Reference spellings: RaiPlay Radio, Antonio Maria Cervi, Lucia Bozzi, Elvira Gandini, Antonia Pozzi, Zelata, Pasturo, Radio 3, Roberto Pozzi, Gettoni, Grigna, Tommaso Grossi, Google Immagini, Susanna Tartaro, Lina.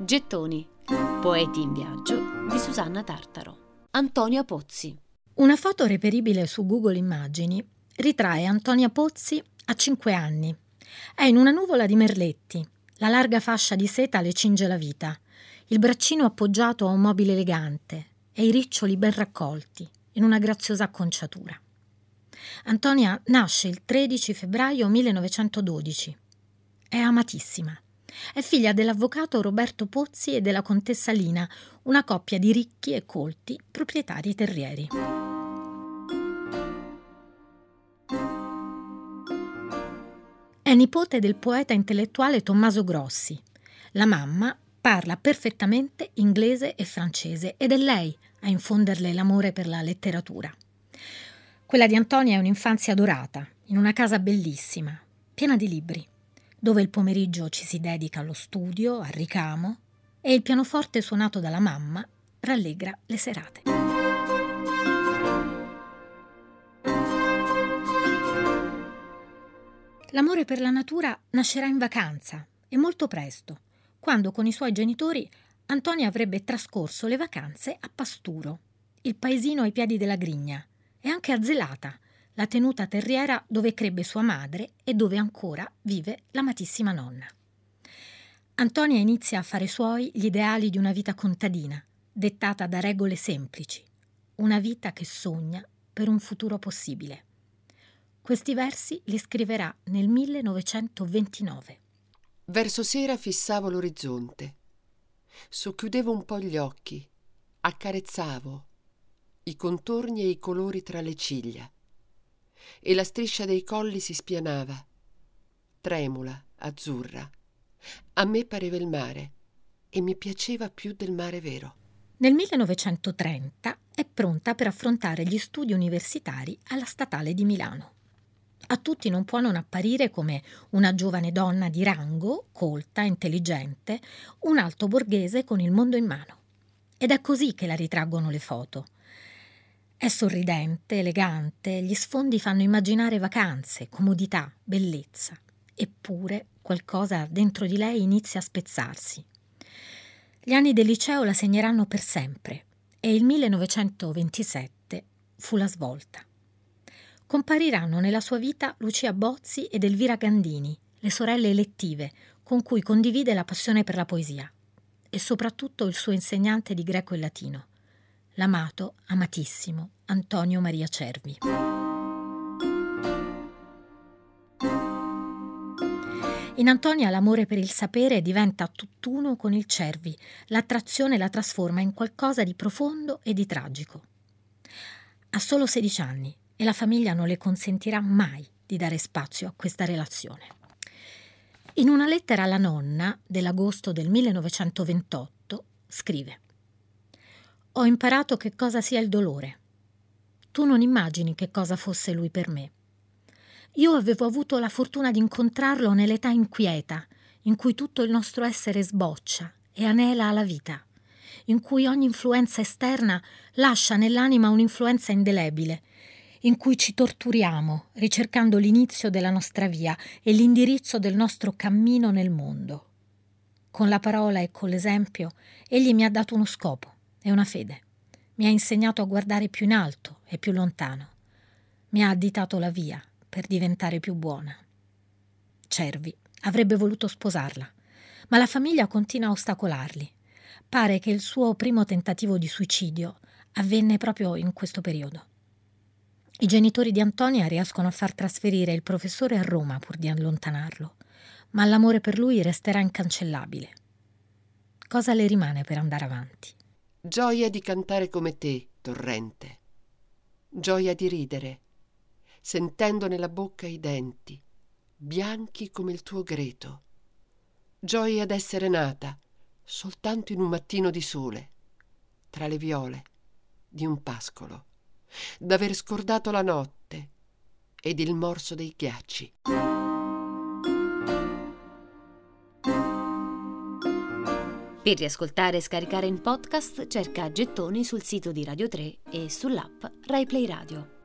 Gettoni, poeti in viaggio di Susanna Tartaro. Antonia Pozzi. Una foto reperibile su Google Immagini ritrae Antonia Pozzi a 5 anni. È in una nuvola di merletti, la larga fascia di seta le cinge la vita, il braccino appoggiato a un mobile elegante e i riccioli ben raccolti in una graziosa acconciatura. Antonia nasce il 13 febbraio 1912. È amatissima. È figlia dell'avvocato Roberto Pozzi e della contessa Lina, una coppia di ricchi e colti proprietari terrieri. È nipote del poeta intellettuale Tommaso Grossi. La mamma parla perfettamente inglese e francese ed è lei a infonderle l'amore per la letteratura. Quella di Antonia è un'infanzia dorata, in una casa bellissima, piena di libri, dove il pomeriggio ci si dedica allo studio, al ricamo, e il pianoforte suonato dalla mamma rallegra le serate. L'amore per la natura nascerà in vacanza e molto presto, quando con i suoi genitori Antonia avrebbe trascorso le vacanze a Pasturo, il paesino ai piedi della Grigna, e anche a Zelata, la tenuta terriera dove crebbe sua madre e dove ancora vive l'amatissima nonna. Antonia inizia a fare suoi gli ideali di una vita contadina, dettata da regole semplici, una vita che sogna per un futuro possibile. Questi versi li scriverà nel 1929. Verso sera fissavo l'orizzonte, socchiudevo un po' gli occhi, accarezzavo i contorni e i colori tra le ciglia, e la striscia dei colli si spianava, tremula, azzurra. A me pareva il mare e mi piaceva più del mare vero. Nel 1930 è pronta per affrontare gli studi universitari alla Statale di Milano. A tutti non può non apparire come una giovane donna di rango, colta, intelligente, un alto borghese con il mondo in mano. Ed è così che la ritraggono le foto. È sorridente, elegante, gli sfondi fanno immaginare vacanze, comodità, bellezza. Eppure qualcosa dentro di lei inizia a spezzarsi. Gli anni del liceo la segneranno per sempre e il 1927 fu la svolta. Compariranno nella sua vita Lucia Bozzi ed Elvira Gandini, le sorelle elettive, con cui condivide la passione per la poesia e soprattutto il suo insegnante di greco e latino, l'amato, amatissimo Antonio Maria Cervi. In Antonia l'amore per il sapere diventa tutt'uno con il Cervi, l'attrazione la trasforma in qualcosa di profondo e di tragico. Ha solo 16 anni e la famiglia non le consentirà mai di dare spazio a questa relazione. In una lettera alla nonna dell'agosto del 1928 scrive: «Ho imparato che cosa sia il dolore. Tu non immagini che cosa fosse lui per me. Io avevo avuto la fortuna di incontrarlo nell'età inquieta, in cui tutto il nostro essere sboccia e anela alla vita, in cui ogni influenza esterna lascia nell'anima un'influenza indelebile, in cui ci torturiamo ricercando l'inizio della nostra via e l'indirizzo del nostro cammino nel mondo. Con la parola e con l'esempio egli mi ha dato uno scopo, è una fede. Mi ha insegnato a guardare più in alto e più lontano. Mi ha additato la via per diventare più buona». Cervi avrebbe voluto sposarla, ma la famiglia continua a ostacolarli. Pare che il suo primo tentativo di suicidio avvenne proprio in questo periodo. I genitori di Antonia riescono a far trasferire il professore a Roma pur di allontanarlo, ma l'amore per lui resterà incancellabile. Cosa le rimane per andare avanti? Gioia di cantare come te, torrente. Gioia di ridere, sentendo nella bocca i denti, bianchi come il tuo greto. Gioia d'essere nata, soltanto in un mattino di sole, tra le viole di un pascolo, d'aver scordato la notte ed il morso dei ghiacci. Per riascoltare e scaricare in podcast cerca Gettoni sul sito di Radio 3 e sull'app RaiPlay Radio.